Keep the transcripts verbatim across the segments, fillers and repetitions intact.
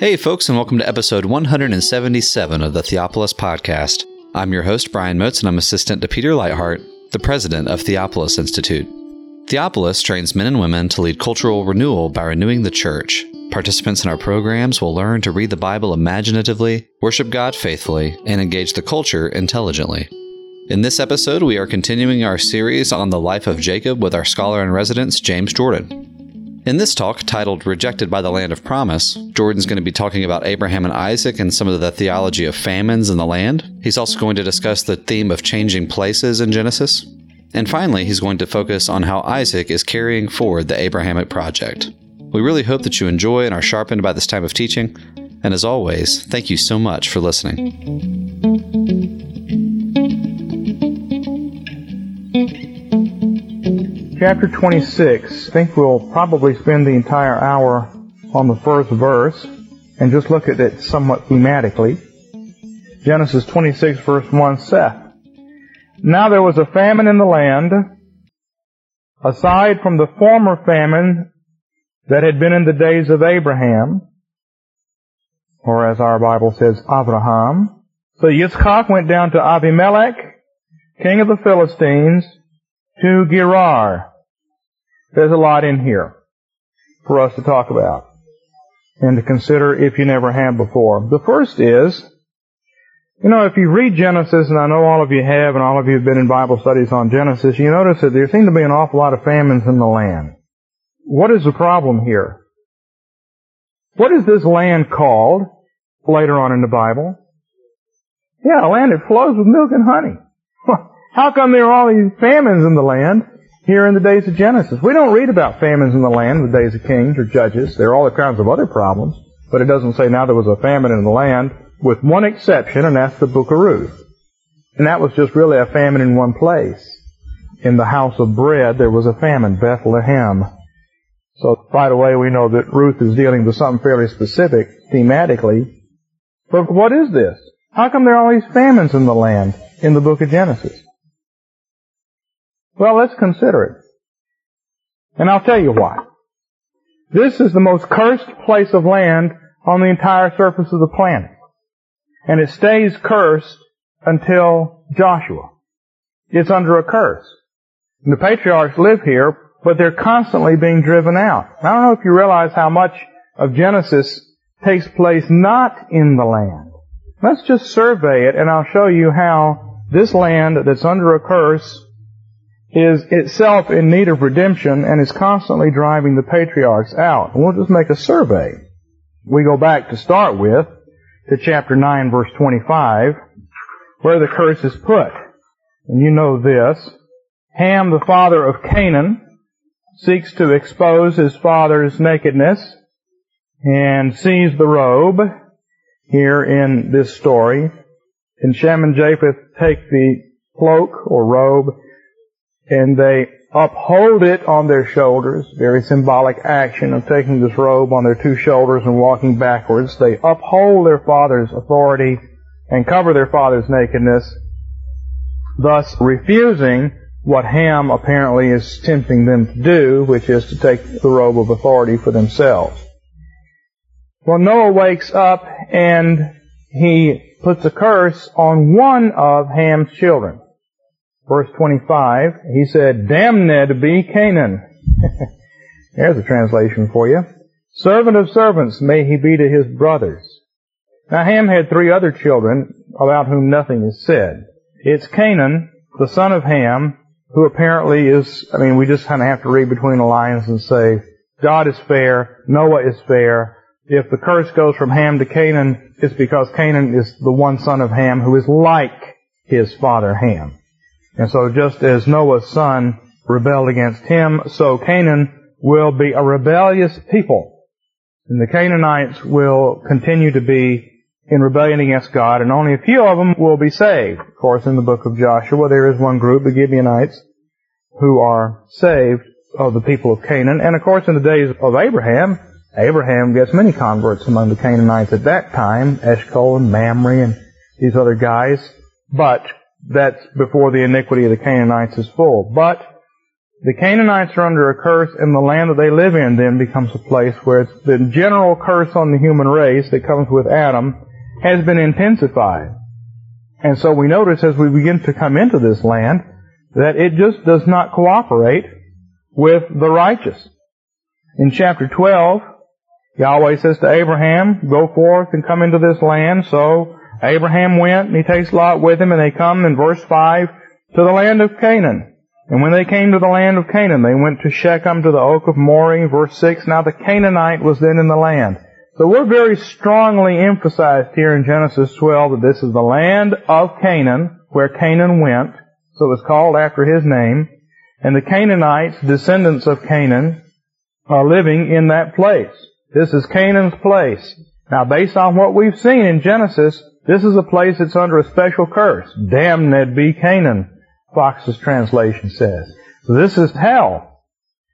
Hey folks, and welcome to episode one hundred seventy-seven of the Theopolis Podcast. I'm your host, Brian Motz, and I'm assistant to Peter Lighthart, the president of Theopolis Institute. Theopolis trains men and women to lead cultural renewal by renewing the church. Participants in our programs will learn to read the Bible imaginatively, worship God faithfully, and engage the culture intelligently. In this episode, we are continuing our series on the life of Jacob with our scholar-in-residence, James Jordan. In this talk, titled Rejected by the Land of Promise, Jordan's going to be talking about Abraham and Isaac and some of the theology of famines in the land. He's also going to discuss the theme of changing places in Genesis. And finally, he's going to focus on how Isaac is carrying forward the Abrahamic project. We really hope that you enjoy and are sharpened by this time of teaching. And as always, thank you so much for listening. Chapter twenty-six, I think we'll probably spend the entire hour on the first verse and just look at it somewhat thematically. Genesis twenty-six, verse one, Seth. Now there was a famine in the land, aside from the former famine that had been in the days of Abraham, or as our Bible says, Abraham. So Yitzchak went down to Abimelech, king of the Philistines, to Gerar. There's a lot in here for us to talk about and to consider if you never have before. The first is, you know, if you read Genesis, and I know all of you have, and all of you have been in Bible studies on Genesis, you notice that there seem to be an awful lot of famines in the land. What is the problem here? What is this land called later on in the Bible? Yeah, a land that flows with milk and honey. How come there are all these famines in the land here in the days of Genesis? We don't read about famines in the land in the days of kings or judges. There are all kinds of other problems, but it doesn't say now there was a famine in the land, with one exception, and that's the Book of Ruth. And that was just really a famine in one place. In the house of bread, there was a famine, Bethlehem. So right away we know that Ruth is dealing with something fairly specific, thematically. But what is this? How come there are all these famines in the land in the book of Genesis? Well, let's consider it. And I'll tell you why. This is the most cursed place of land on the entire surface of the planet. And it stays cursed until Joshua. It's under a curse. And the patriarchs live here, but they're constantly being driven out. I don't know if you realize how much of Genesis takes place not in the land. Let's just survey it, and I'll show you how this land that's under a curse is itself in need of redemption and is constantly driving the patriarchs out. And we'll just make a survey. We go back to start with to chapter nine, verse twenty-five, where the curse is put. And you know this. Ham, the father of Canaan, seeks to expose his father's nakedness and sees the robe here in this story. And Shem and Japheth take the cloak or robe and they uphold it on their shoulders, very symbolic action of taking this robe on their two shoulders and walking backwards. They uphold their father's authority and cover their father's nakedness, thus refusing what Ham apparently is tempting them to do, which is to take the robe of authority for themselves. Well, Noah wakes up and he puts a curse on one of Ham's children. Verse twenty-five, he said, Damned be Canaan. There's a translation for you. Servant of servants may he be to his brothers. Now Ham had three other children about whom nothing is said. It's Canaan, the son of Ham, who apparently is, I mean, we just kind of have to read between the lines and say, God is fair, Noah is fair. If the curse goes from Ham to Canaan, it's because Canaan is the one son of Ham who is like his father Ham. And so just as Noah's son rebelled against him, so Canaan will be a rebellious people. And the Canaanites will continue to be in rebellion against God, and only a few of them will be saved. Of course, in the book of Joshua, there is one group, the Gibeonites, who are saved of the people of Canaan. And of course, in the days of Abraham, Abraham gets many converts among the Canaanites at that time, Eshcol and Mamre and these other guys. But that's before the iniquity of the Canaanites is full. But The Canaanites are under a curse, and the land that they live in then becomes a place where it's the general curse on the human race that comes with Adam has been intensified. And so we notice as we begin to come into this land that it just does not cooperate with the righteous. In chapter twelve, Yahweh says to Abraham, "Go forth and come into this land." So Abraham went, and he takes Lot with him, and they come, in verse five, to the land of Canaan. And when they came to the land of Canaan, they went to Shechem, to the Oak of Moreh, verse six. Now the Canaanite was then in the land. So we're very strongly emphasized here in Genesis twelve that this is the land of Canaan, where Canaan went. So it's called after his name. And the Canaanites, descendants of Canaan, are living in that place. This is Canaan's place. Now, based on what we've seen in Genesis, this is a place that's under a special curse. Damned be Canaan, Fox's translation says. So this is hell.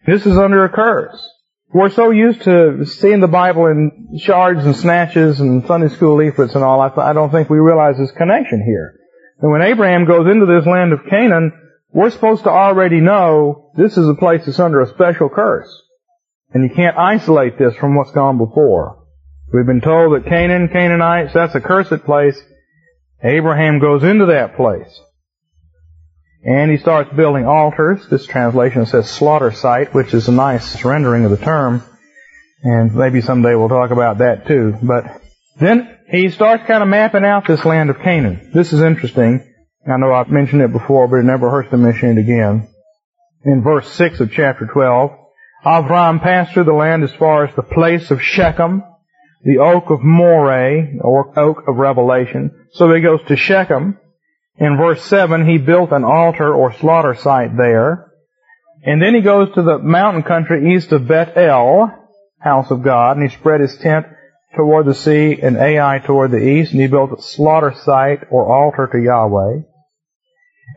This is under a curse. We're so used to seeing the Bible in shards and snatches and Sunday school leaflets and all, I don't think we realize this connection here. And when Abraham goes into this land of Canaan, we're supposed to already know this is a place that's under a special curse. And you can't isolate this from what's gone before. We've been told that Canaan, Canaanites, that's a cursed place. Abraham goes into that place. And he starts building altars. This translation says slaughter site, which is a nice rendering of the term. And maybe someday we'll talk about that too. But then he starts kind of mapping out this land of Canaan. This is interesting. I know I've mentioned it before, but it never hurts to mention it again. In verse six of chapter twelve, Avram passed through the land as far as the place of Shechem, the Oak of Moreh, or Oak of Revelation. So he goes to Shechem. In verse seven, he built an altar or slaughter site there. And then he goes to the mountain country east of Bethel, house of God, and he spread his tent toward the sea and Ai toward the east, and he built a slaughter site or altar to Yahweh.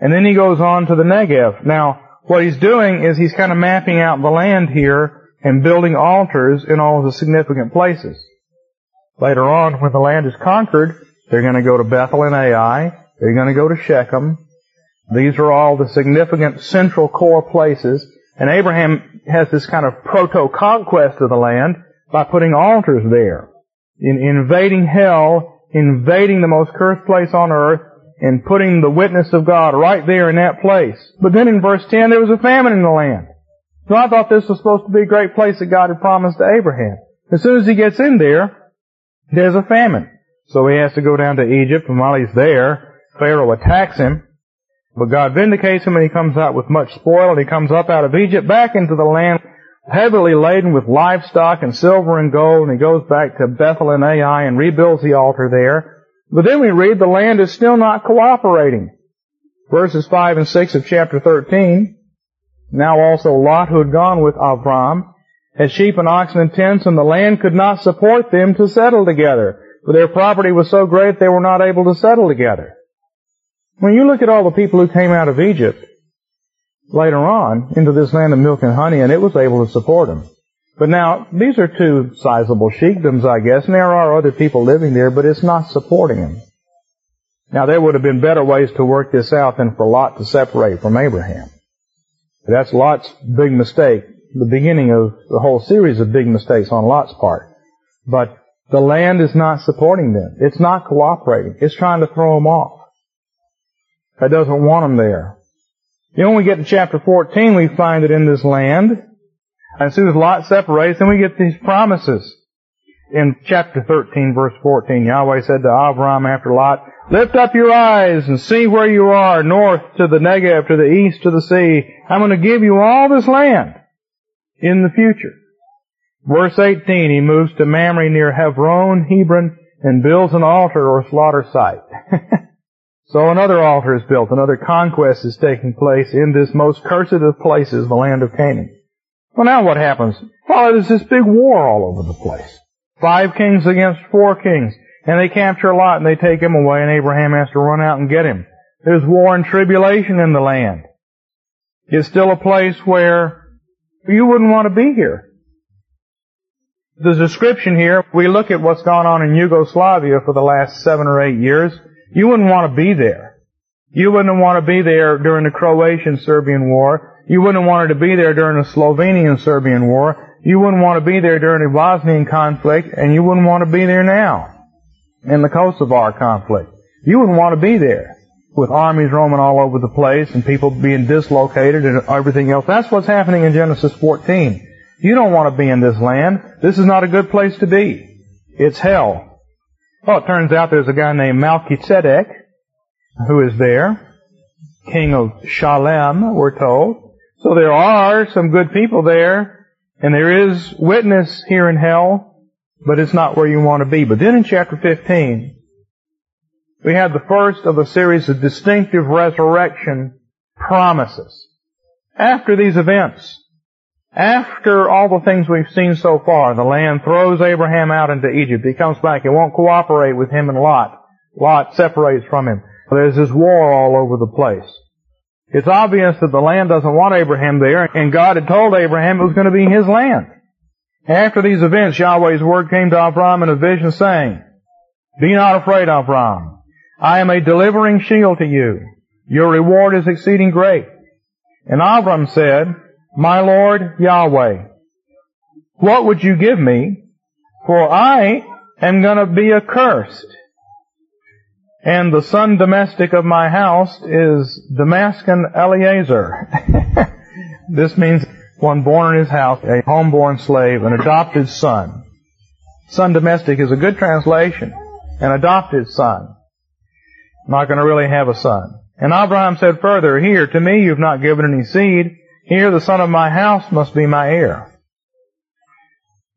And then he goes on to the Negev. Now, what he's doing is he's kind of mapping out the land here and building altars in all of the significant places. Later on, when the land is conquered, they're going to go to Bethel and Ai. They're going to go to Shechem. These are all the significant central core places. And Abraham has this kind of proto-conquest of the land by putting altars there, in invading hell, invading the most cursed place on earth, and putting the witness of God right there in that place. But then in verse ten, there was a famine in the land. So I thought this was supposed to be a great place that God had promised to Abraham. As soon as he gets in there, there's a famine. So he has to go down to Egypt, and while he's there, Pharaoh attacks him. But God vindicates him, and he comes out with much spoil, and he comes up out of Egypt back into the land, heavily laden with livestock and silver and gold, and he goes back to Bethel and Ai and rebuilds the altar there. But then we read the land is still not cooperating. Verses five and six of chapter thirteen. Now also Lot, who had gone with Abram, had sheep and oxen and tents, and the land could not support them to settle together. For their property was so great they were not able to settle together. When you look at all the people who came out of Egypt later on into this land of milk and honey, and it was able to support them. But now, these are two sizable sheikdoms, I guess, and there are other people living there, but it's not supporting them. Now, there would have been better ways to work this out than for Lot to separate from Abraham. That's Lot's big mistake, the beginning of the whole series of big mistakes on Lot's part. But the land is not supporting them. It's not cooperating. It's trying to throw them off. It doesn't want them there. Then when we get to chapter fourteen, we find that in this land, as soon as Lot separates, then we get these promises. In chapter thirteen, verse fourteen, Yahweh said to Abram after Lot, "Lift up your eyes and see where you are, north to the Negev, to the east to the sea. I'm going to give you all this land in the future." Verse eighteen, he moves to Mamre near Hebron, Hebron, and builds an altar or slaughter site. So another altar is built, another conquest is taking place in this most cursed of places, the land of Canaan. Well, now what happens? Well, there's this big war all over the place. Five kings against four kings. And they capture Lot and they take him away, and Abraham has to run out and get him. There's war and tribulation in the land. It's still a place where you wouldn't want to be here. The description here, we look at what's gone on in Yugoslavia for the last seven or eight years. You wouldn't want to be there. You wouldn't want to be there during the Croatian-Serbian War. You wouldn't want her to be there during the Slovenian-Serbian War. You wouldn't want to be there during the Bosnian conflict, and you wouldn't want to be there now in the Kosovo conflict. You wouldn't want to be there with armies roaming all over the place and people being dislocated and everything else. That's what's happening in Genesis fourteen. You don't want to be in this land. This is not a good place to be. It's hell. Well, it turns out there's a guy named Melchizedek who is there, king of Shalem, we're told. So there are some good people there, and there is witness here in hell, but it's not where you want to be. But then in chapter fifteen, we have the first of a series of distinctive resurrection promises. After these events, after all the things we've seen so far, the land throws Abraham out into Egypt. He comes back. It won't cooperate with him and Lot. Lot separates from him. There's this war all over the place. It's obvious that the land doesn't want Abraham there, and God had told Abraham it was going to be his land. After these events, Yahweh's word came to Abram in a vision saying, "Be not afraid, Abram. I am a delivering shield to you. Your reward is exceeding great." And Abram said, "My Lord Yahweh, what would you give me? For I am going to be accursed. And the son domestic of my house is Damascan Eliezer." This means one born in his house, a homeborn slave, an adopted son. Son domestic is a good translation. An adopted son. I'm not going to really have a son. And Abraham said further, "Here, to me you've not given any seed. Here the son of my house must be my heir."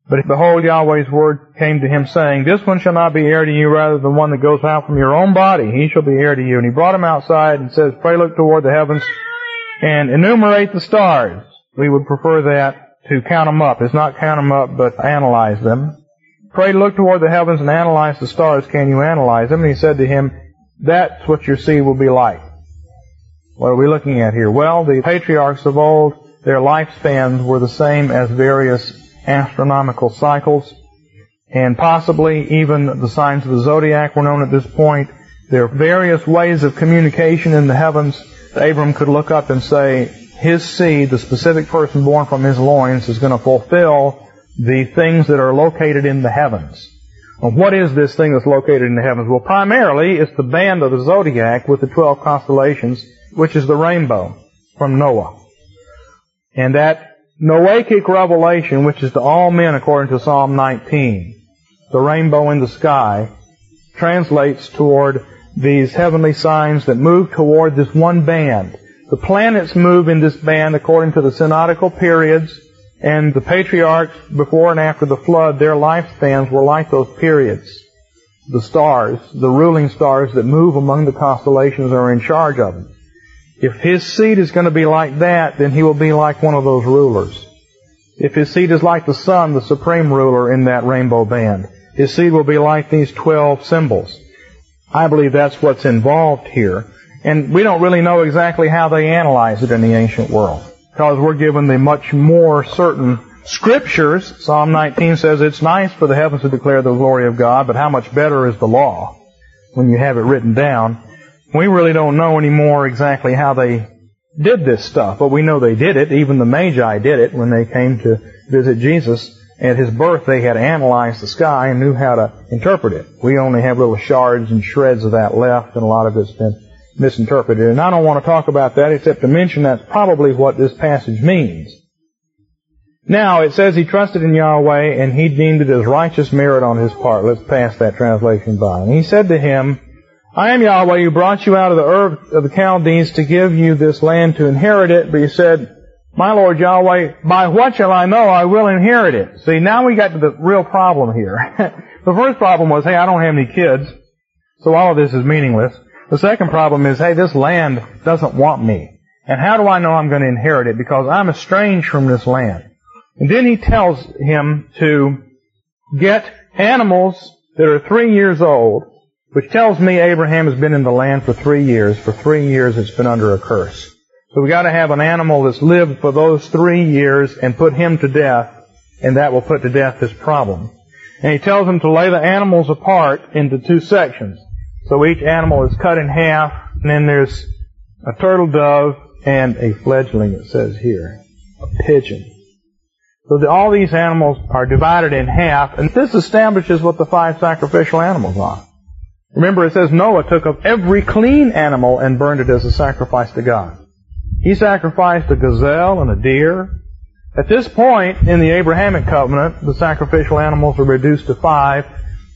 But behold, Yahweh's word came to him, saying, "This one shall not be heir to you, rather than one that goes out from your own body. He shall be heir to you." And he brought him outside and says, "Pray look toward the heavens and enumerate the stars." We would prefer that to count them up. It's not count them up, but analyze them. "Pray look toward the heavens and analyze the stars. Can you analyze them?" And he said to him, "That's what your seed will be like." What are we looking at here? Well, the patriarchs of old, their lifespans were the same as various astronomical cycles, and possibly even the signs of the zodiac were known at this point. There are various ways of communication in the heavens. Abram could look up and say his seed, the specific person born from his loins, is going to fulfill the things that are located in the heavens. Well, what is this thing that's located in the heavens? Well, primarily it's the band of the zodiac with the twelve constellations, which is the rainbow from Noah. And that Noachic revelation, which is to all men according to Psalm nineteen, the rainbow in the sky, translates toward these heavenly signs that move toward this one band. The planets move in this band according to the synodical periods, and the patriarchs before and after the flood, their lifespans were like those periods. The stars, the ruling stars that move among the constellations, are in charge of them. If his seed is going to be like that, then he will be like one of those rulers. If his seed is like the sun, the supreme ruler in that rainbow band, his seed will be like these twelve symbols. I believe that's what's involved here. And we don't really know exactly how they analyze it in the ancient world, because we're given the much more certain scriptures. Psalm nineteen says it's nice for the heavens to declare the glory of God, but how much better is the law when you have it written down? We really don't know anymore exactly how they did this stuff, but we know they did it. Even the Magi did it when they came to visit Jesus. At his birth, they had analyzed the sky and knew how to interpret it. We only have little shards and shreds of that left, and a lot of it's been misinterpreted. And I don't want to talk about that except to mention that's probably what this passage means. Now, it says he trusted in Yahweh, and he deemed it as righteous merit on his part. Let's pass that translation by. And he said to him, "I am Yahweh who brought you out of the earth of the Chaldees to give you this land to inherit it." But you said, "My Lord Yahweh, by what shall I know I will inherit it?" See, now we got to the real problem here. The first problem was, hey, I don't have any kids, so all of this is meaningless. The second problem is, hey, this land doesn't want me. And how do I know I'm going to inherit it? Because I'm estranged from this land. And then he tells him to get animals that are three years old, which tells me Abraham has been in the land for three years. For three years it's been under a curse. So we got to have an animal that's lived for those three years and put him to death, and that will put to death this problem. And he tells him to lay the animals apart into two sections. So each animal is cut in half, and then there's a turtle dove, and a fledgling, it says here, a pigeon. So the, all these animals are divided in half, and this establishes what the five sacrificial animals are. Remember, it says Noah took up every clean animal and burned it as a sacrifice to God. He sacrificed a gazelle and a deer. At this point in the Abrahamic covenant, the sacrificial animals are reduced to five,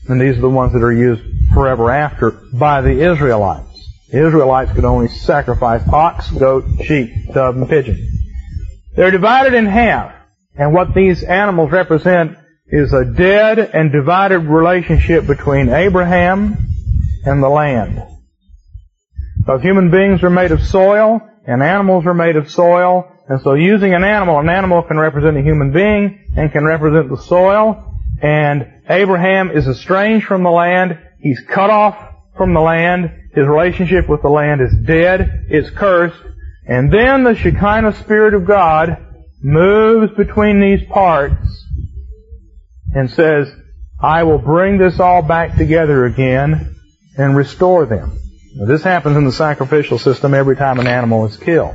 and these are the ones that are used forever after by the Israelites. The Israelites could only sacrifice ox, goat, sheep, dove, and pigeon. They're divided in half, and what these animals represent is a dead and divided relationship between Abraham and the land. Because human beings are made of soil, and animals are made of soil, and so using an animal, an animal can represent a human being and can represent the soil, and Abraham is estranged from the land, he's cut off from the land, his relationship with the land is dead, it's cursed, and then the Shekinah Spirit of God moves between these parts and says, I will bring this all back together again and restore them. Now, this happens in the sacrificial system every time an animal is killed.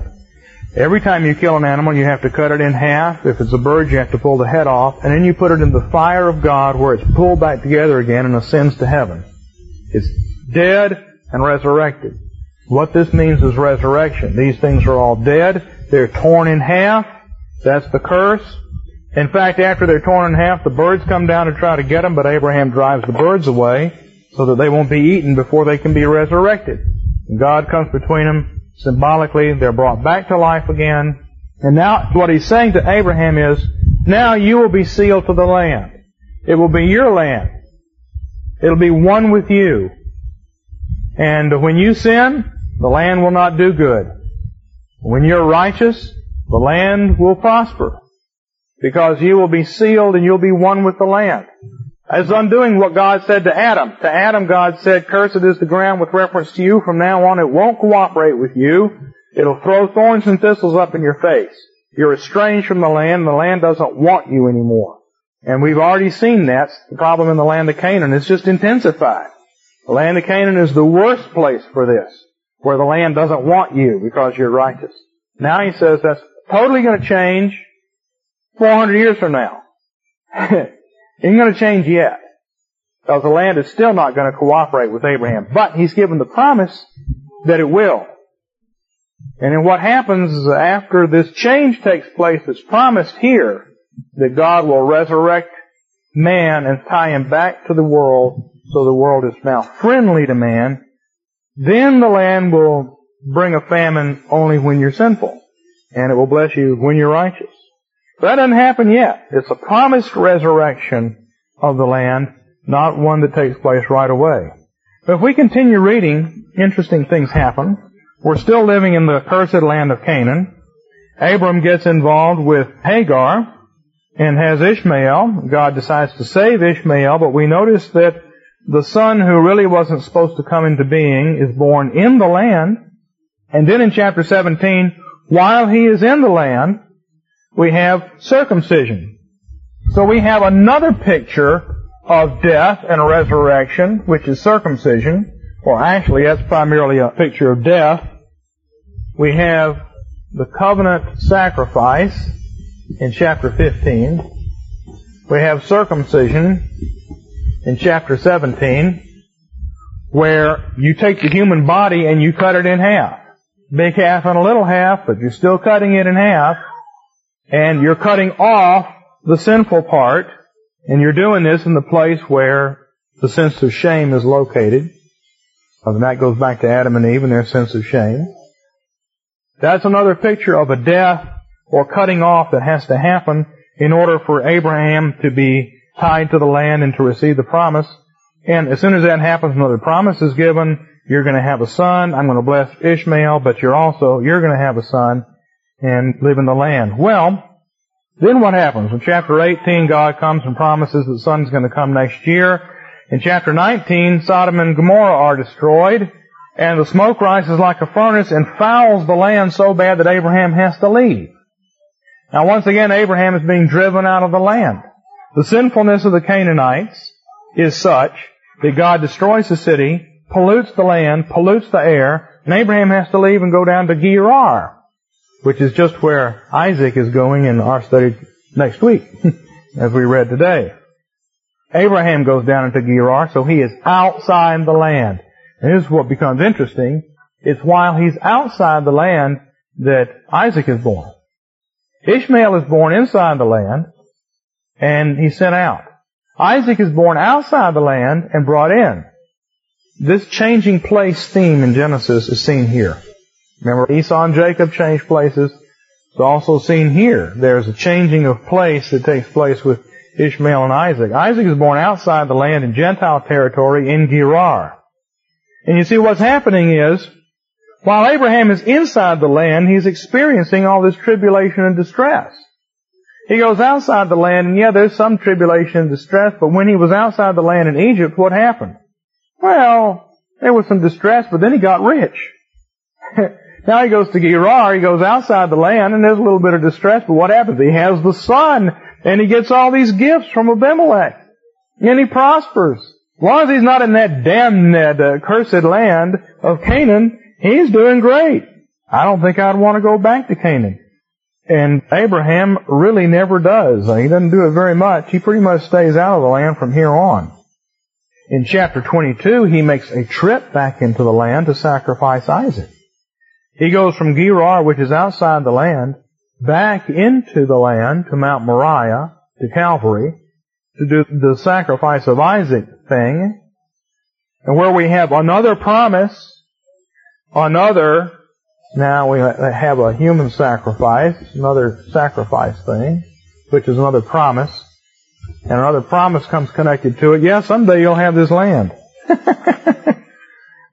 Every time you kill an animal, you have to cut it in half. If it's a bird, you have to pull the head off, and then you put it in the fire of God where it's pulled back together again and ascends to heaven. It's dead and resurrected. What this means is resurrection. These things are all dead. They're torn in half. That's the curse. In fact, after they're torn in half, the birds come down to try to get them, but Abraham drives the birds away so that they won't be eaten before they can be resurrected. And God comes between them symbolically. They're brought back to life again. And now what he's saying to Abraham is, now you will be sealed to the land. It will be your land. It'll be one with you. And when you sin, the land will not do good. When you're righteous, the land will prosper, because you will be sealed and you'll be one with the land. As undoing what God said to Adam. To Adam, God said, cursed is the ground with reference to you. From now on, it won't cooperate with you. It'll throw thorns and thistles up in your face. You're estranged from the land. The land doesn't want you anymore. And we've already seen that. The problem in the land of Canaan is just intensified. The land of Canaan is the worst place for this, where the land doesn't want you because you're righteous. Now he says that's totally going to change four hundred years from now. It ain't going to change yet, because the land is still not going to cooperate with Abraham. But he's given the promise that it will. And then what happens is after this change takes place that's promised here, that God will resurrect man and tie him back to the world, so the world is now friendly to man, then the land will bring a famine only when you're sinful, and it will bless you when you're righteous. But that doesn't happen yet. It's a promised resurrection of the land, not one that takes place right away. But if we continue reading, interesting things happen. We're still living in the cursed land of Canaan. Abram gets involved with Hagar and has Ishmael. God decides to save Ishmael, but we notice that the son who really wasn't supposed to come into being is born in the land. And then in chapter seventeen, while he is in the land, we have circumcision. So we have another picture of death and resurrection, which is circumcision. Or actually, that's primarily a picture of death. We have the covenant sacrifice in chapter fifteen. We have circumcision in chapter seventeen, where you take the human body and you cut it in half. Big half and a little half, but you're still cutting it in half, and you're cutting off the sinful part, and you're doing this in the place where the sense of shame is located. And that goes back to Adam and Eve and their sense of shame. That's another picture of a death or cutting off that has to happen in order for Abraham to be tied to the land and to receive the promise. And as soon as that happens, another promise is given. You're going to have a son. I'm going to bless Ishmael, but you're also, you're going to have a son and live in the land. Well, then what happens? In chapter eighteen, God comes and promises the son's going to come next year. In chapter nineteen, Sodom and Gomorrah are destroyed, and the smoke rises like a furnace and fouls the land so bad that Abraham has to leave. Now, once again, Abraham is being driven out of the land. The sinfulness of the Canaanites is such that God destroys the city, pollutes the land, pollutes the air, And Abraham has to leave and go down to Gerar, which is just where Isaac is going in our study next week, as we read today. Abraham goes down into Gerar, so he is outside the land. And this is what becomes interesting. It's while he's outside the land that Isaac is born. Ishmael is born inside the land, and he's sent out. Isaac is born outside the land and brought in. This changing place theme in Genesis is seen here. Remember, Esau and Jacob changed places. It's also seen here. There's a changing of place that takes place with Ishmael and Isaac. Isaac is born outside the land in Gentile territory in Gerar. And you see what's happening is, while Abraham is inside the land, he's experiencing all this tribulation and distress. He goes outside the land, and yeah, there's some tribulation and distress, but when he was outside the land in Egypt, what happened? Well, there was some distress, but then he got rich. Now he goes to Gerar, he goes outside the land, and there's a little bit of distress, but what happens? He has the son, and he gets all these gifts from Abimelech, and he prospers. As long as he's not in that damned, uh, cursed land of Canaan, he's doing great. I don't think I'd want to go back to Canaan. And Abraham really never does. He doesn't do it very much. He pretty much stays out of the land from here on. In chapter twenty-two, he makes a trip back into the land to sacrifice Isaac. He goes from Gerar, which is outside the land, back into the land to Mount Moriah, to Calvary, to do the sacrifice of Isaac thing. And where we have another promise, another, now we have a human sacrifice, another sacrifice thing, which is another promise. And another promise comes connected to it. Yeah, someday you'll have this land.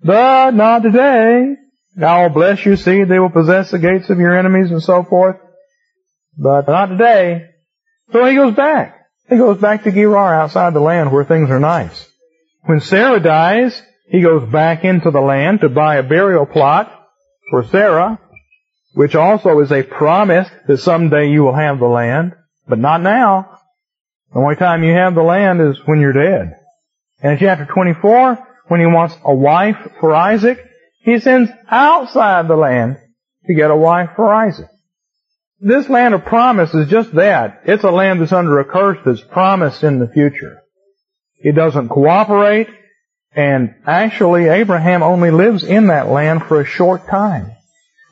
But not today. I will bless your seed. They will possess the gates of your enemies and so forth. But not today. So he goes back. He goes back to Gerar, outside the land where things are nice. When Sarah dies, he goes back into the land to buy a burial plot for Sarah, which also is a promise that someday you will have the land, but not now. The only time you have the land is when you're dead. And in chapter twenty-four, when he wants a wife for Isaac, he sends outside the land to get a wife for Isaac. This land of promise is just that. It's a land that's under a curse that's promised in the future. It doesn't cooperate, and actually Abraham only lives in that land for a short time.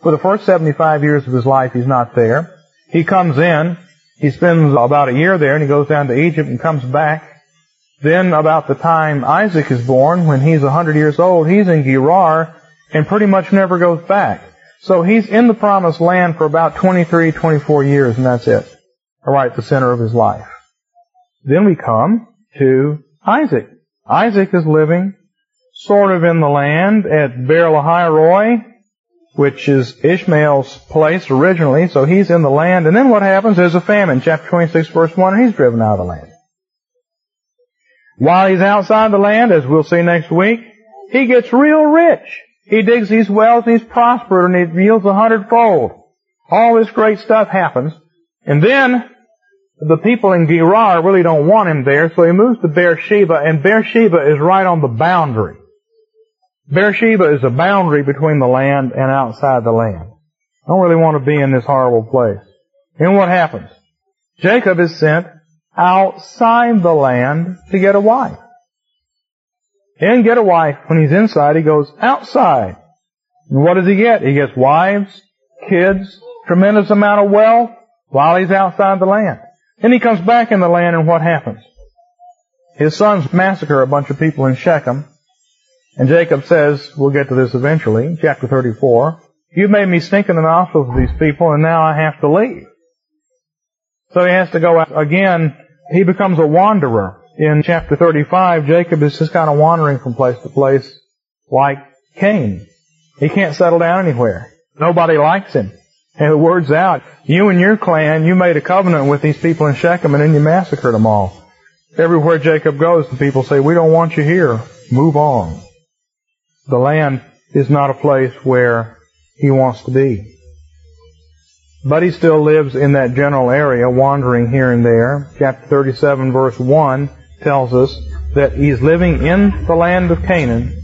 For the first seventy-five years of his life, he's not there. He comes in, he spends about a year there, and he goes down to Egypt and comes back. Then about the time Isaac is born, when he's one hundred years old, he's in Gerar, and pretty much never goes back. So he's in the promised land for about twenty-three, twenty-four years, and that's it. Right at the center of his life. Then we come to Isaac. Isaac is living sort of in the land at Beer-lahairoi, which is Ishmael's place originally, so he's in the land. And then what happens? There's a famine, chapter twenty-six, verse one, and he's driven out of the land. While he's outside the land, as we'll see next week, he gets real rich. He digs these wells, he's prospered, and it yields a hundredfold. All this great stuff happens. And then the people in Gerar really don't want him there, so he moves to Beersheba, and Beersheba is right on the boundary. Beersheba is the boundary between the land and outside the land. I don't really want to be in this horrible place. Then what happens? Jacob is sent outside the land to get a wife. He didn't get a wife when he's inside. He goes outside. And what does he get? He gets wives, kids, tremendous amount of wealth while he's outside the land. Then he comes back in the land, and what happens? His sons massacre a bunch of people in Shechem. And Jacob says, we'll get to this eventually, chapter thirty-four, you made me stink in the nostrils of these people, and now I have to leave. So he has to go out again. He becomes a wanderer. In chapter thirty-five, Jacob is just kind of wandering from place to place like Cain. He can't settle down anywhere. Nobody likes him. And the word's out. You and your clan, you made a covenant with these people in Shechem, and then you massacred them all. Everywhere Jacob goes, the people say, we don't want you here. Move on. The land is not a place where he wants to be. But he still lives in that general area, wandering here and there. Chapter thirty-seven, verse one, tells us that he's living in the land of Canaan,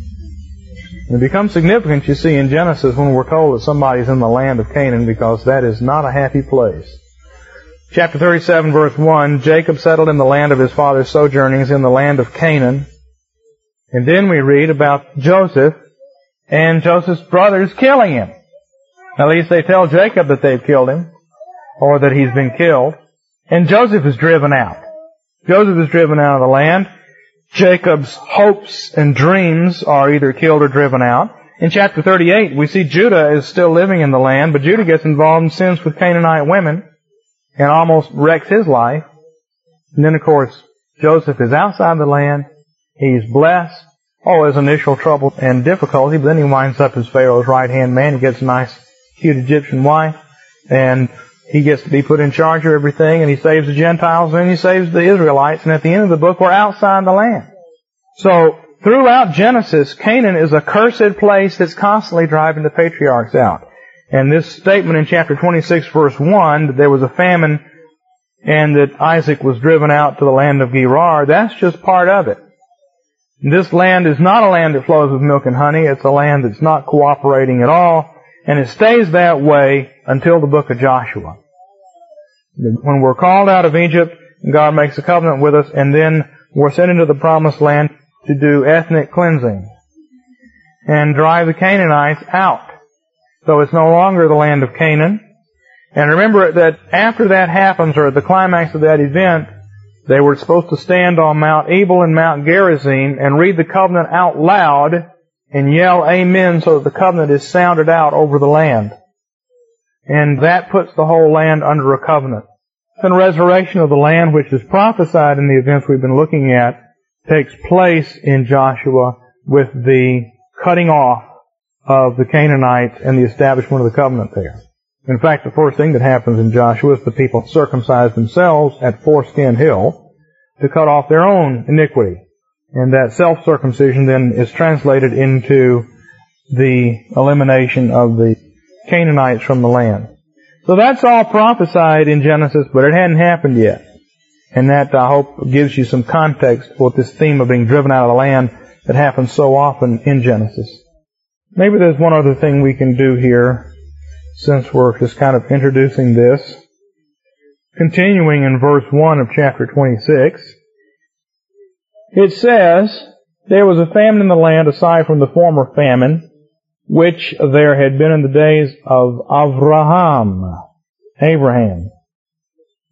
It becomes significant, you see, in Genesis when we're told that somebody's in the land of Canaan, because that is not a happy place. Chapter thirty-seven, verse one, Jacob settled in the land of his father's sojournings, in the land of Canaan. And then we read about Joseph and Joseph's brothers killing him. At least they tell Jacob that they've killed him, or that he's been killed. And Joseph is driven out. Joseph is driven out of the land. Jacob's hopes and dreams are either killed or driven out. In chapter thirty-eight, we see Judah is still living in the land, but Judah gets involved in sins with Canaanite women and almost wrecks his life. And then, of course, Joseph is outside the land. He's blessed. Oh, his initial trouble and difficulty, but then he winds up as Pharaoh's right-hand man. He gets a nice, cute Egyptian wife, and he gets to be put in charge of everything, and he saves the Gentiles, and he saves the Israelites, and at the end of the book, we're outside the land. So, throughout Genesis, Canaan is a cursed place that's constantly driving the patriarchs out. And this statement in chapter twenty-six, verse one, that there was a famine and that Isaac was driven out to the land of Gerar, that's just part of it. This land is not a land that flows with milk and honey. It's a land that's not cooperating at all. And it stays that way until the book of Joshua. When we're called out of Egypt, God makes a covenant with us, and then we're sent into the promised land to do ethnic cleansing and drive the Canaanites out. So it's no longer the land of Canaan. And remember that after that happens, or at the climax of that event, they were supposed to stand on Mount Ebal and Mount Gerizim and read the covenant out loud and yell amen, so that the covenant is sounded out over the land. And that puts the whole land under a covenant. The resurrection of the land, which is prophesied in the events we've been looking at, takes place in Joshua with the cutting off of the Canaanites and the establishment of the covenant there. In fact, the first thing that happens in Joshua is the people circumcise themselves at Foreskin Hill to cut off their own iniquity. And that self-circumcision then is translated into the elimination of the Canaanites from the land. So that's all prophesied in Genesis, but it hadn't happened yet. And that, I hope, gives you some context for this theme of being driven out of the land that happens so often in Genesis. Maybe there's one other thing we can do here, since we're just kind of introducing this. Continuing in verse one of chapter twenty-six, it says, there was a famine in the land aside from the former famine, which there had been in the days of Avraham, Abraham.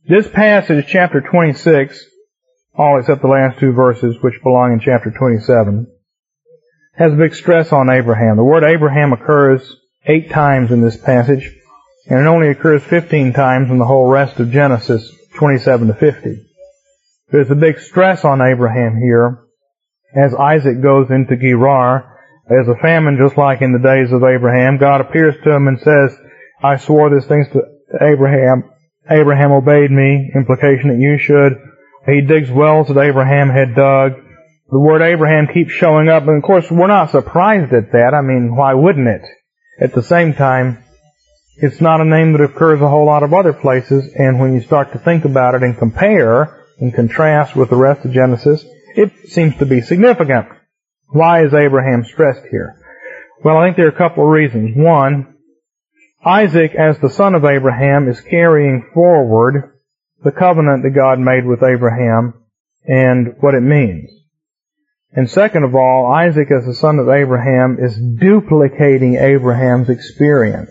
This passage, chapter twenty-six, all except the last two verses, which belong in chapter twenty-seven, has a big stress on Abraham. The word Abraham occurs eight times in this passage, and it only occurs fifteen times in the whole rest of Genesis twenty-seven to fifty. There's a big stress on Abraham here as Isaac goes into Gerar. There's a famine just like in the days of Abraham. God appears to him and says, I swore these things to Abraham. Abraham obeyed me. Implication that you should. He digs wells that Abraham had dug. The word Abraham keeps showing up, and of course we're not surprised at that. I mean, why wouldn't it? At the same time, it's not a name that occurs a whole lot of other places, and when you start to think about it and compare and contrast with the rest of Genesis, it seems to be significant. Why is Abraham stressed here? Well, I think there are a couple of reasons. One, Isaac, as the son of Abraham, is carrying forward the covenant that God made with Abraham and what it means. And second of all, Isaac as the son of Abraham is duplicating Abraham's experience,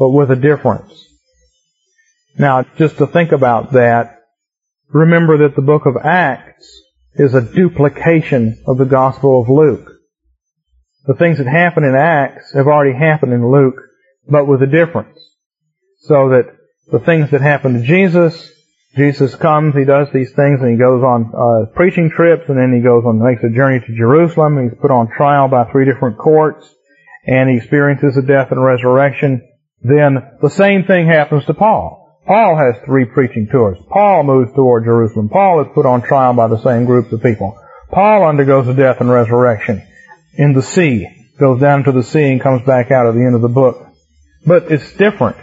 but with a difference. Now, just to think about that, remember that the book of Acts is a duplication of the Gospel of Luke. The things that happen in Acts have already happened in Luke, but with a difference. So that the things that happen to Jesus, Jesus comes, He does these things, and He goes on uh, preaching trips, and then He goes on, makes a journey to Jerusalem, and He's put on trial by three different courts, and He experiences the death and resurrection. Then the same thing happens to Paul. Paul has three preaching tours. Paul moves toward Jerusalem. Paul is put on trial by the same groups of people. Paul undergoes the death and resurrection in the sea, goes down to the sea and comes back out at the end of the book. But it's different.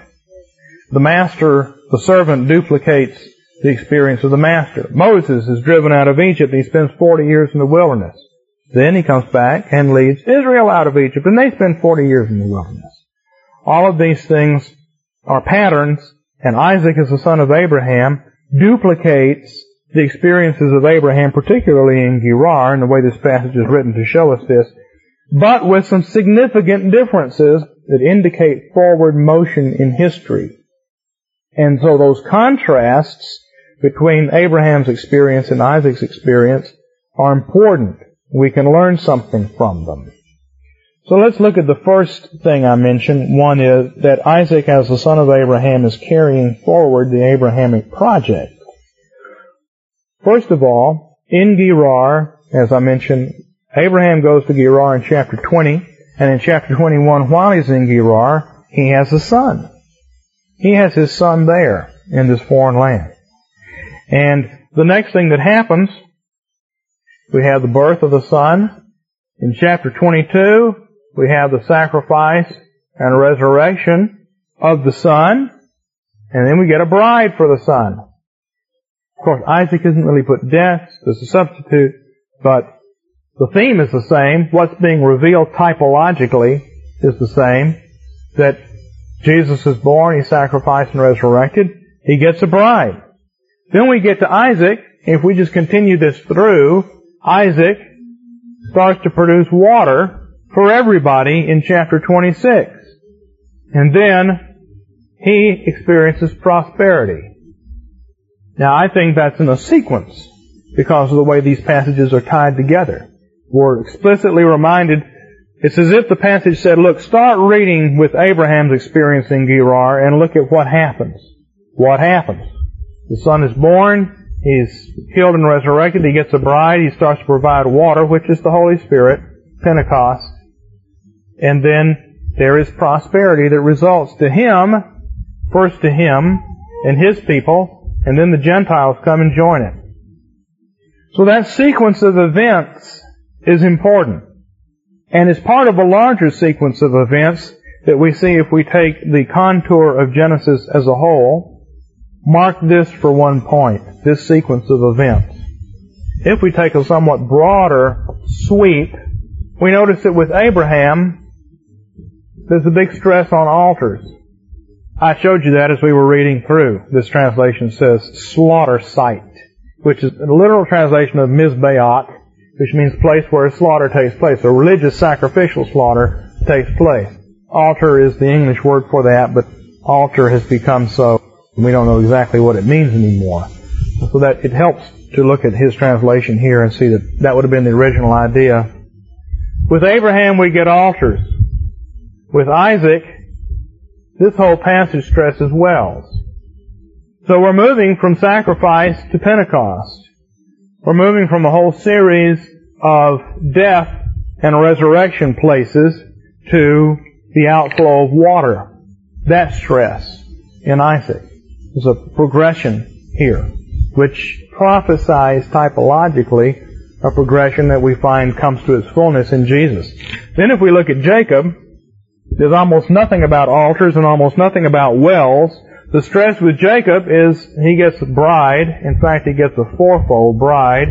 The master, the servant duplicates the experience of the master. Moses is driven out of Egypt. He spends forty years in the wilderness. Then he comes back and leads Israel out of Egypt, and they spend forty years in the wilderness. All of these things are patterns, and Isaac, as the son of Abraham, duplicates the experiences of Abraham, particularly in Gerar, and the way this passage is written to show us this, but with some significant differences that indicate forward motion in history. And so those contrasts between Abraham's experience and Isaac's experience are important. We can learn something from them. So let's look at the first thing I mentioned. One is that Isaac, as the son of Abraham, is carrying forward the Abrahamic project. First of all, in Gerar, as I mentioned, Abraham goes to Gerar in chapter twenty, and in chapter twenty-one, while he's in Gerar, he has a son. He has his son there in this foreign land. And the next thing that happens, we have the birth of the son. In chapter twenty-two, we have the sacrifice and resurrection of the son. And then we get a bride for the son. Of course, Isaac isn't really put to death. There's a substitute. But the theme is the same. What's being revealed typologically is the same. That Jesus is born, He sacrificed and resurrected. He gets a bride. Then we get to Isaac. If we just continue this through, Isaac starts to produce water for everybody in chapter twenty-six. And then he experiences prosperity. Now, I think that's in a sequence because of the way these passages are tied together. We're explicitly reminded, it's as if the passage said, look, start reading with Abraham's experience in Gerar and look at what happens. What happens? The son is born, he's killed and resurrected, he gets a bride, he starts to provide water, which is the Holy Spirit, Pentecost, and then there is prosperity that results to him, first to him and his people, and then the Gentiles come and join him. So that sequence of events is important, and is part of a larger sequence of events that we see if we take the contour of Genesis as a whole. Mark this for one point, this sequence of events. If we take a somewhat broader sweep, we notice that with Abraham, there's a big stress on altars. I showed you that as we were reading through. This translation says slaughter site, which is a literal translation of mizbeach, which means place where slaughter takes place, a religious sacrificial slaughter takes place. Altar is the English word for that, but altar has become so we don't know exactly what it means anymore. So that it helps to look at his translation here and see that that would have been the original idea. With Abraham, we get altars. With Isaac, this whole passage stresses wells. So we're moving from sacrifice to Pentecost. We're moving from a whole series of death and resurrection places to the outflow of water. That's stress in Isaac. There's a progression here, which prophesies typologically a progression that we find comes to its fullness in Jesus. Then if we look at Jacob, there's almost nothing about altars and almost nothing about wells. The stress with Jacob is he gets a bride. In fact, he gets a fourfold bride.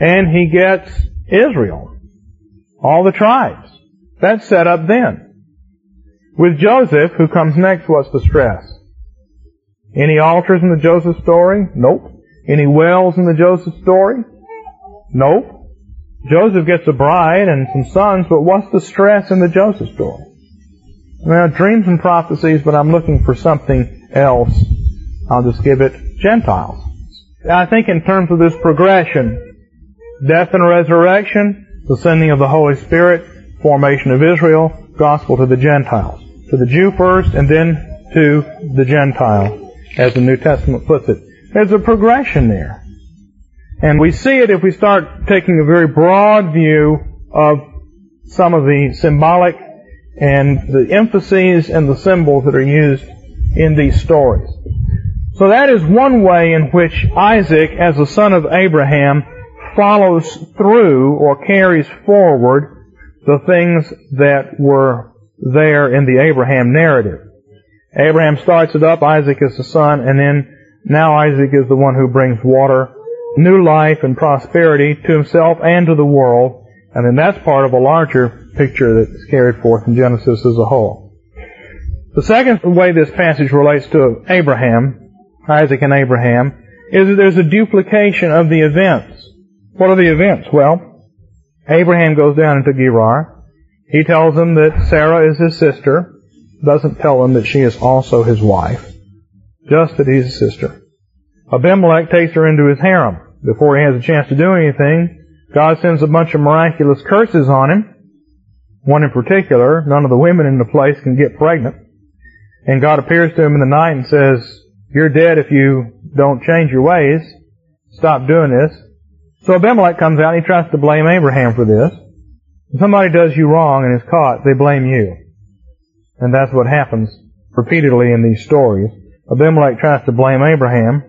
And he gets Israel, all the tribes. That's set up then. With Joseph, who comes next, what's the stress? Any altars in the Joseph story? Nope. Any wells in the Joseph story? Nope. Joseph gets a bride and some sons, but what's the stress in the Joseph story? Well, dreams and prophecies, but I'm looking for something else. I'll just give it Gentiles. I think in terms of this progression, death and resurrection, the sending of the Holy Spirit, formation of Israel, gospel to the Gentiles. To the Jew first, and then to the Gentile, as the New Testament puts it. There's a progression there. And we see it if we start taking a very broad view of some of the symbolic and the emphases and the symbols that are used in these stories. So that is one way in which Isaac, as the son of Abraham, follows through or carries forward the things that were there in the Abraham narrative. Abraham starts it up, Isaac is the son, and then now Isaac is the one who brings water, new life and prosperity to himself and to the world, And then that's part of a larger picture that's carried forth in Genesis as a whole. The second way this passage relates to Abraham, Isaac and Abraham, is that there's a duplication of the events. What are the events? Well, Abraham goes down into Gerar. He tells them that Sarah is his sister. Doesn't tell him that she is also his wife. Just that he's his sister. Abimelech takes her into his harem. Before he has a chance to do anything, God sends a bunch of miraculous curses on him. One in particular, none of the women in the place can get pregnant. And God appears to him in the night and says, "You're dead if you don't change your ways. Stop doing this." So Abimelech comes out and he tries to blame Abraham for this. If somebody does you wrong and is caught, they blame you. And that's what happens repeatedly in these stories. Abimelech tries to blame Abraham,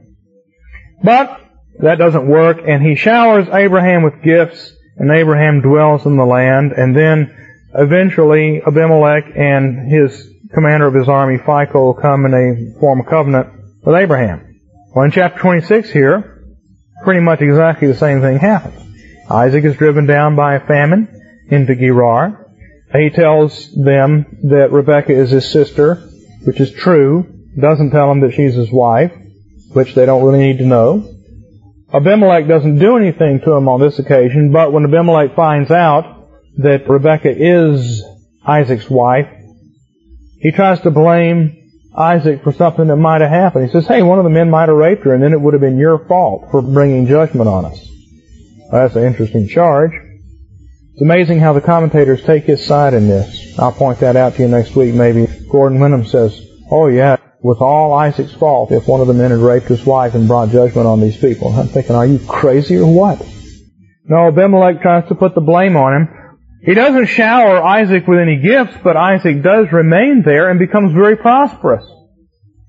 but that doesn't work, and he showers Abraham with gifts, and Abraham dwells in the land, and then eventually Abimelech and his commander of his army, Phicol, come and they form a covenant with Abraham. Well, in chapter twenty-six here, pretty much exactly the same thing happens. Isaac is driven down by a famine into Gerar. He tells them that Rebekah is his sister, which is true. Doesn't tell them that she's his wife, which they don't really need to know. Abimelech doesn't do anything to him on this occasion, but when Abimelech finds out that Rebekah is Isaac's wife, he tries to blame Isaac for something that might have happened. He says, "Hey, one of the men might have raped her, and then it would have been your fault for bringing judgment on us." Well, that's an interesting charge. It's amazing how the commentators take his side in this. I'll point that out to you next week, maybe. Gordon Wenham says, "Oh yeah, it was all Isaac's fault if one of the men had raped his wife and brought judgment on these people." And I'm thinking, are you crazy or what? No, Abimelech tries to put the blame on him. He doesn't shower Isaac with any gifts, but Isaac does remain there and becomes very prosperous.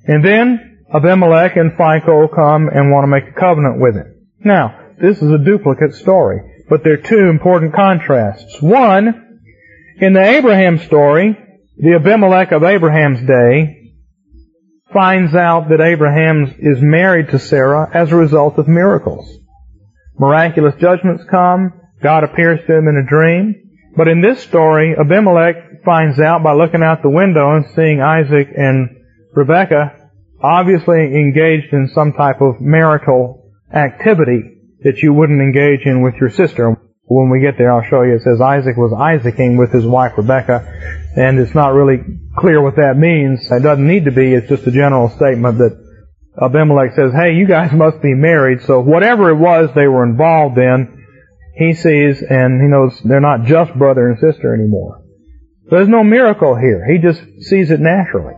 And then Abimelech and Phicol come and want to make a covenant with him. Now, this is a duplicate story. But there are two important contrasts. One, in the Abraham story, the Abimelech of Abraham's day finds out that Abraham is married to Sarah as a result of miracles. Miraculous judgments come. God appears to him in a dream. But in this story, Abimelech finds out by looking out the window and seeing Isaac and Rebekah obviously engaged in some type of marital activity that you wouldn't engage in with your sister. When we get there, I'll show you. It says Isaac was Isaacing with his wife Rebekah, and it's not really clear what that means. It doesn't need to be. It's just a general statement that Abimelech says, "Hey, you guys must be married." So whatever it was they were involved in, he sees, and he knows they're not just brother and sister anymore. So there's no miracle here. He just sees it naturally.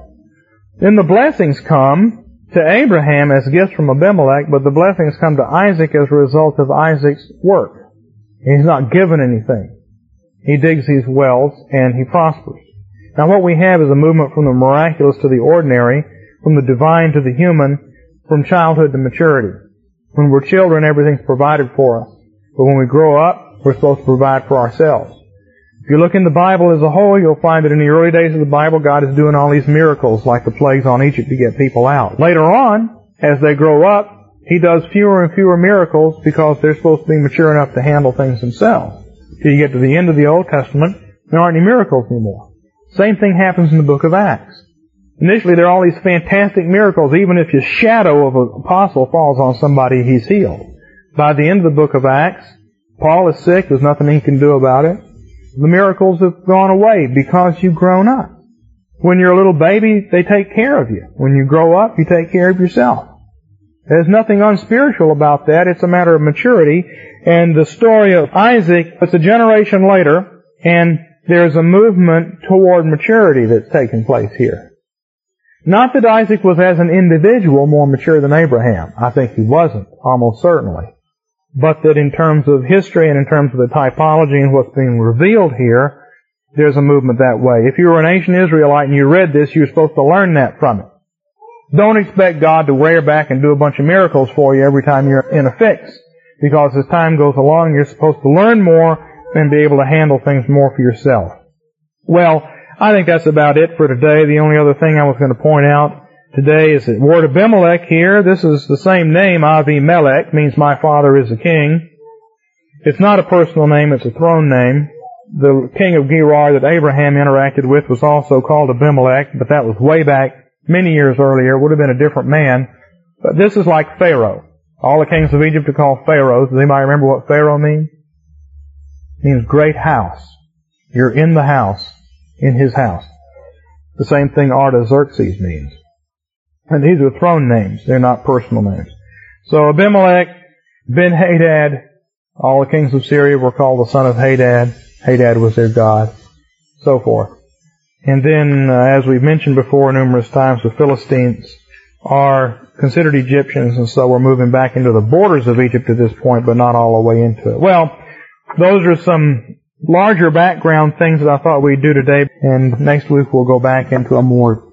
Then the blessings come to Abraham as gifts from Abimelech, but the blessings come to Isaac as a result of Isaac's work. He's not given anything. He digs these wells and he prospers. Now what we have is a movement from the miraculous to the ordinary, from the divine to the human, from childhood to maturity. When we're children, everything's provided for us. But when we grow up, we're supposed to provide for ourselves. If you look in the Bible as a whole, you'll find that in the early days of the Bible, God is doing all these miracles like the plagues on Egypt to get people out. Later on, as they grow up, He does fewer and fewer miracles because they're supposed to be mature enough to handle things themselves. Till you get to the end of the Old Testament, there aren't any miracles anymore. Same thing happens in the Book of Acts. Initially, there are all these fantastic miracles. Even if the shadow of an apostle falls on somebody, he's healed. By the end of the Book of Acts, Paul is sick. There's nothing he can do about it. The miracles have gone away because you've grown up. When you're a little baby, they take care of you. When you grow up, you take care of yourself. There's nothing unspiritual about that. It's a matter of maturity. And the story of Isaac, it's a generation later, and there's a movement toward maturity that's taken place here. Not that Isaac was as an individual more mature than Abraham. I think he wasn't, almost certainly. But that in terms of history and in terms of the typology and what's being revealed here, there's a movement that way. If you were an ancient Israelite and you read this, you're supposed to learn that from it. Don't expect God to rear back and do a bunch of miracles for you every time you're in a fix. Because as time goes along, you're supposed to learn more and be able to handle things more for yourself. Well, I think that's about it for today. The only other thing I was going to point out today is the word Abimelech here. This is the same name, Avimelech, means my father is a king. It's not a personal name, it's a throne name. The king of Gerar that Abraham interacted with was also called Abimelech, but that was way back many years earlier. It would have been a different man. But this is like Pharaoh. All the kings of Egypt are called pharaohs. Does anybody remember what Pharaoh means? It means great house. You're in the house, in his house. The same thing Artaxerxes means. And these are throne names. They're not personal names. So Abimelech, Ben-Hadad, all the kings of Syria were called the son of Hadad. Hadad was their god, so forth. And then, uh, as we've mentioned before numerous times, the Philistines are considered Egyptians, and so we're moving back into the borders of Egypt at this point, but not all the way into it. Well, those are some larger background things that I thought we'd do today, and next week we'll go back into a more